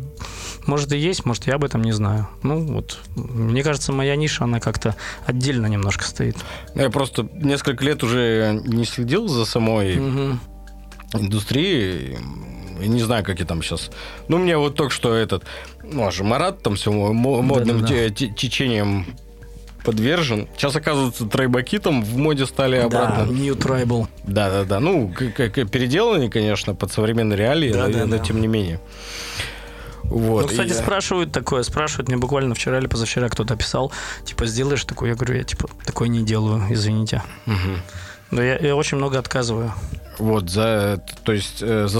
и есть, может я об этом не знаю. Мне кажется, моя ниша, она как-то отдельно немножко стоит. Я просто несколько лет уже не следил за самой индустрией. Не знаю, какие там сейчас. Мне только что Марат все модным течением подвержен. Сейчас, оказывается, трайбаки в моде стали обратно. Да, new tribal. Да. Переделанные, конечно, под современные реалии, но тем не менее. Вот. Кстати, спрашивают такое. Спрашивают, мне буквально вчера или позавчера кто-то писал, сделаешь такое? Я говорю, я такое не делаю, извините. Угу. Но я очень много отказываю. За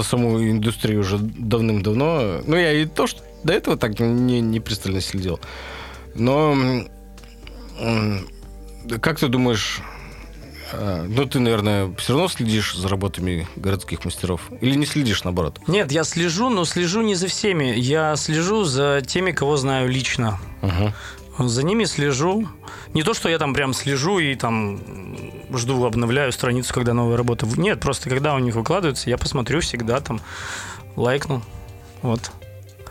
саму индустрию уже давным-давно. Я и то, что до этого так не пристально следил. Но... Как ты думаешь, Ну, ты, наверное, все равно следишь за работами городских мастеров? Или не следишь, наоборот? Нет, я слежу, но слежу не за всеми. Я слежу за теми, кого знаю лично. Угу. За ними слежу. Не то, что я там прям слежу и там жду, обновляю страницу, когда новая работа. Нет, просто когда у них выкладываются, я посмотрю всегда, там, лайкну. Вот.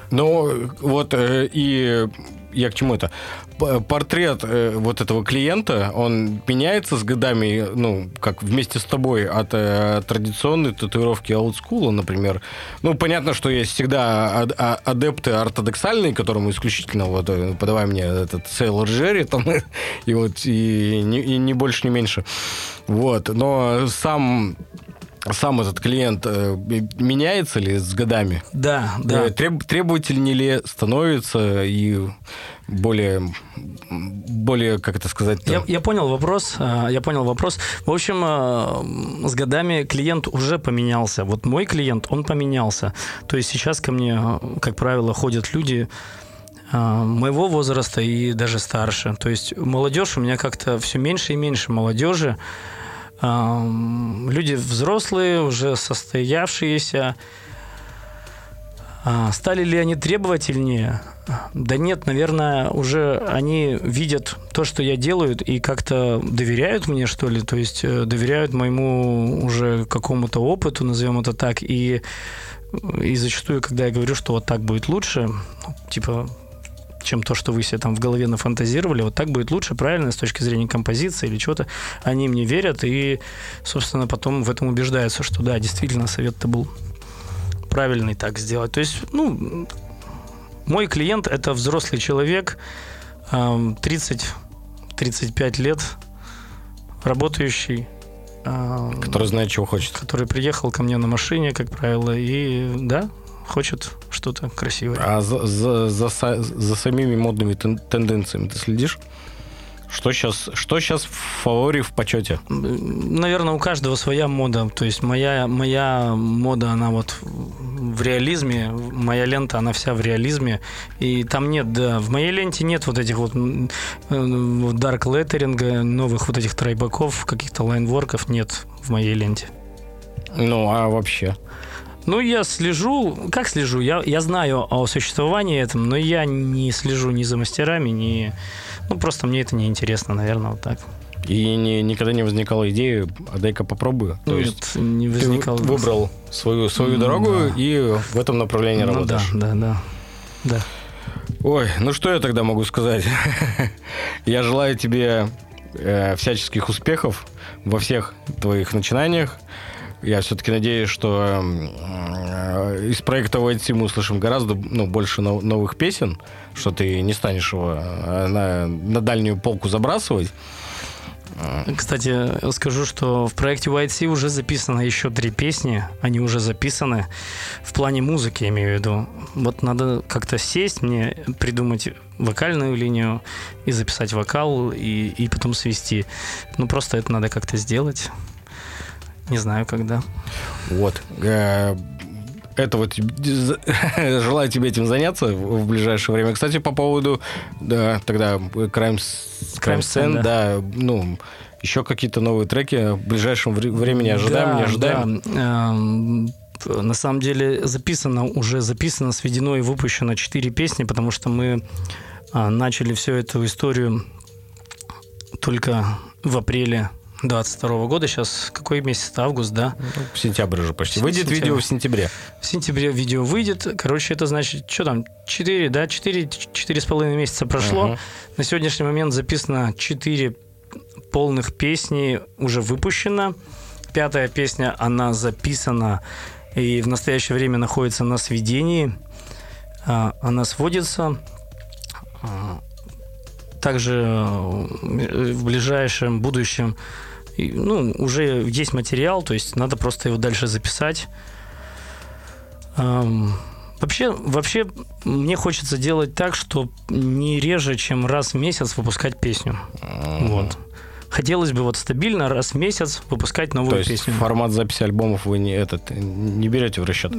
Ну, вот и... Я к чему это? Портрет вот этого клиента, он меняется с годами, ну, как вместе с тобой, от традиционной татуировки олдскула, например. Ну, понятно, что есть всегда адепты ортодоксальные, которым исключительно вот подавай мне этот Сейлор Джерри, там, и вот, и не больше, не меньше. Вот, но сам этот клиент меняется ли с годами? Да, да. Требовательнее ли становится и более, как это сказать? Я понял вопрос. В общем, с годами клиент уже поменялся. Вот мой клиент, он поменялся. То есть сейчас ко мне, как правило, ходят люди моего возраста и даже старше. То есть молодежь у меня как-то все меньше и меньше молодежи. Люди взрослые, уже состоявшиеся. Стали ли они требовательнее? Да нет, наверное, уже они видят то, что я делаю, и как-то доверяют мне, что ли. То есть доверяют моему уже какому-то опыту, назовем это так. И зачастую, когда я говорю, что вот так будет лучше, типа... чем то, что вы себе там в голове нафантазировали. Вот так будет лучше, правильно, с точки зрения композиции или чего-то. Они мне верят и, собственно, потом в этом убеждаются, что да, действительно, совет-то был правильный так сделать. То есть, ну, мой клиент — это взрослый человек, 30-35 лет, работающий. Который знает, чего хочет. Который приехал ко мне на машине, как правило, и, да, хочет что-то красивое. А за самими модными тенденциями ты следишь? Что сейчас в фаворе, в почете? Наверное, у каждого своя мода. То есть моя мода, она вот в реализме. Моя лента, она вся в реализме. И там нет, да, в моей ленте нет вот этих вот дарк-леттеринга, новых вот этих тройбаков, каких-то лайнворков нет в моей ленте. Ну, а вообще... Ну, я слежу. Как слежу? Я знаю о существовании этом, но я не слежу ни за мастерами, ни... Ну, просто мне это неинтересно, наверное, вот так. И никогда не возникала идея, а дай-ка попробую. Ну, не возникало. Ты выбрал свою дорогу, да, и в этом направлении работаешь. Да. Ой, ну что я тогда могу сказать? Я желаю тебе всяческих успехов во всех твоих начинаниях. Я все-таки надеюсь, что из проекта White Sea мы услышим гораздо больше новых песен, что ты не станешь его на дальнюю полку забрасывать. Кстати, скажу, что в проекте White Sea уже записано еще 3 песни. Они уже записаны в плане музыки, я имею в виду. Вот надо как-то сесть мне, придумать вокальную линию и записать вокал, и потом свести. Ну, просто это надо как-то сделать. Не знаю, когда. Вот. Этого желаю тебе этим заняться в ближайшее время. Кстати, по поводу тогда Crime Scene, да, ну, еще какие-то новые треки в ближайшем времени ожидаем, не ожидаем. Да. На самом деле уже записано, сведено и выпущено 4 песни, потому что мы начали всю эту историю только в апреле 22 года. Сейчас какой месяц? Август, да? В сентябре уже почти. Выйдет видео в сентябре. В сентябре видео выйдет. Короче, это значит, что там, 4,5 месяца прошло. Uh-huh. На сегодняшний момент записано 4 полных песни, уже выпущено. 5-я песня, она записана и в настоящее время находится на сведении. Она сводится. Также в ближайшем будущем, ну, уже есть материал, то есть надо просто его дальше записать. Вообще, мне хочется делать так, что не реже, чем раз в месяц выпускать песню. Вот. хотелось бы вот стабильно раз в месяц выпускать новую песню. То есть формат записи альбомов вы не берете в расчет? Да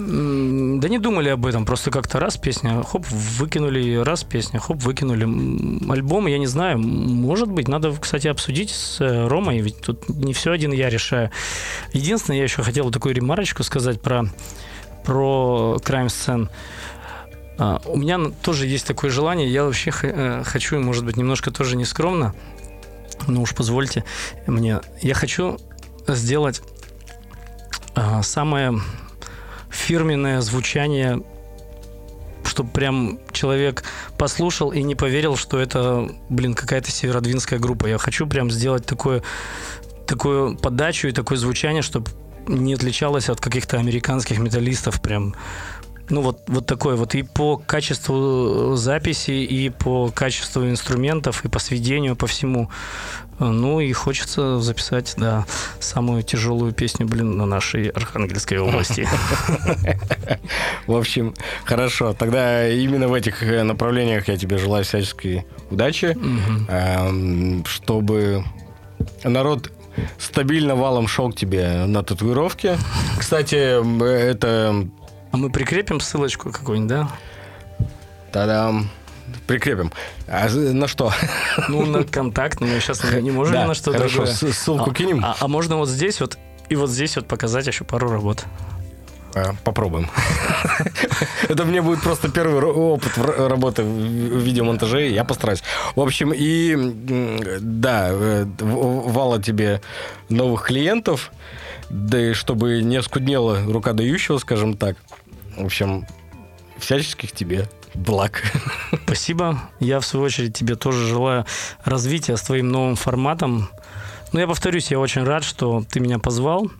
не думали об этом, просто как-то раз песня, хоп, выкинули, раз песня, хоп, выкинули. Альбом, я не знаю, может быть, надо, кстати, обсудить с Ромой, ведь тут не все один я решаю. Единственное, я еще хотел вот такую ремарочку сказать про Crime Scene. У меня тоже есть такое желание, я вообще хочу, может быть, немножко тоже нескромно, но уж позвольте мне, я хочу сделать самое фирменное звучание, чтобы прям человек послушал и не поверил, что это, какая-то северодвинская группа. Я хочу прям сделать такую подачу и такое звучание, чтобы не отличалось от каких-то американских металлистов прям. Ну, вот такое вот. И по качеству записи, и по качеству инструментов, и по сведению, по всему. Ну, и хочется записать, да, самую тяжелую песню, на нашей Архангельской области. В общем, хорошо. Тогда именно в этих направлениях я тебе желаю всяческой удачи, чтобы народ... стабильно валом шел к тебе на татуировке. Кстати, это... А мы прикрепим ссылочку какую-нибудь, да? Та-дам! Прикрепим. А на что? Ну, на контакт. Мы сейчас не можем на что другое. Хорошо, ссылку кинем. А можно вот здесь вот и вот здесь вот показать еще пару работ. Попробуем. Это мне будет просто первый опыт работы в видеомонтаже. Я постараюсь. В общем, и да, вала тебе новых клиентов, да и чтобы не оскуднела рука дающего, скажем так. В общем, всяческих тебе благ. Спасибо. Я, в свою очередь, тебе тоже желаю развития с твоим новым форматом. Но я повторюсь, я очень рад, что ты меня позвал.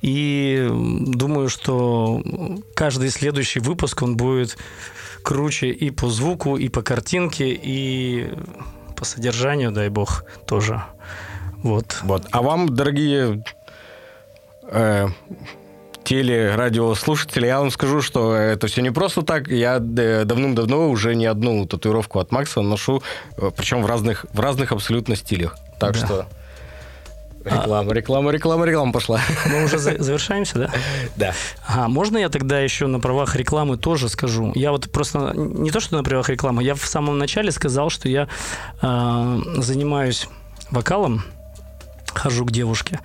И думаю, что каждый следующий выпуск, он будет круче и по звуку, и по картинке, и по содержанию, дай бог, тоже. Вот. А вам, дорогие телерадиослушатели, я вам скажу, что это все не просто так. Я давным-давно уже не одну татуировку от Макса ношу, причем в разных абсолютно стилях. Так да. Что... Реклама пошла. Мы уже завершаемся, да? Да. Ага, можно я тогда еще на правах рекламы тоже скажу? Я вот просто... Не то, что на правах рекламы. Я в самом начале сказал, что я занимаюсь вокалом, хожу к девушке.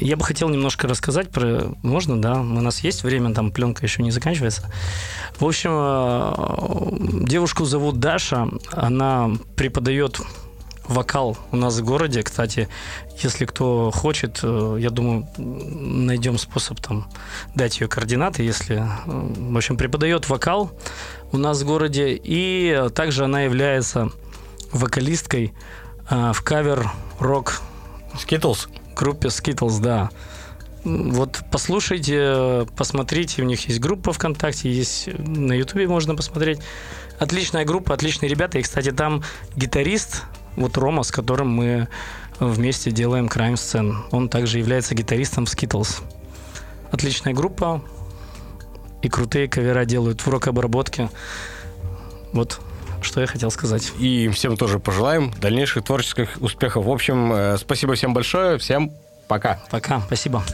Я бы хотел немножко рассказать про... Можно, да? У нас есть время, там пленка еще не заканчивается. В общем, девушку зовут Даша. Она преподает... вокал у нас в городе. Кстати, если кто хочет, я думаю, найдем способ там дать ее координаты, если... В общем, преподает вокал у нас в городе. И также она является вокалисткой в кавер-рок... Skittles? Группе Skittles, да. Вот послушайте, посмотрите. У них есть группа ВКонтакте, есть на Ютубе, можно посмотреть. Отличная группа, отличные ребята. И, кстати, там гитарист... Вот Рома, с которым мы вместе делаем Crime Scene. Он также является гитаристом Skittles. Отличная группа. И крутые кавера делают в рок-обработке. Вот что я хотел сказать. И всем тоже пожелаем дальнейших творческих успехов. В общем, спасибо всем большое. Всем пока. Пока. Спасибо.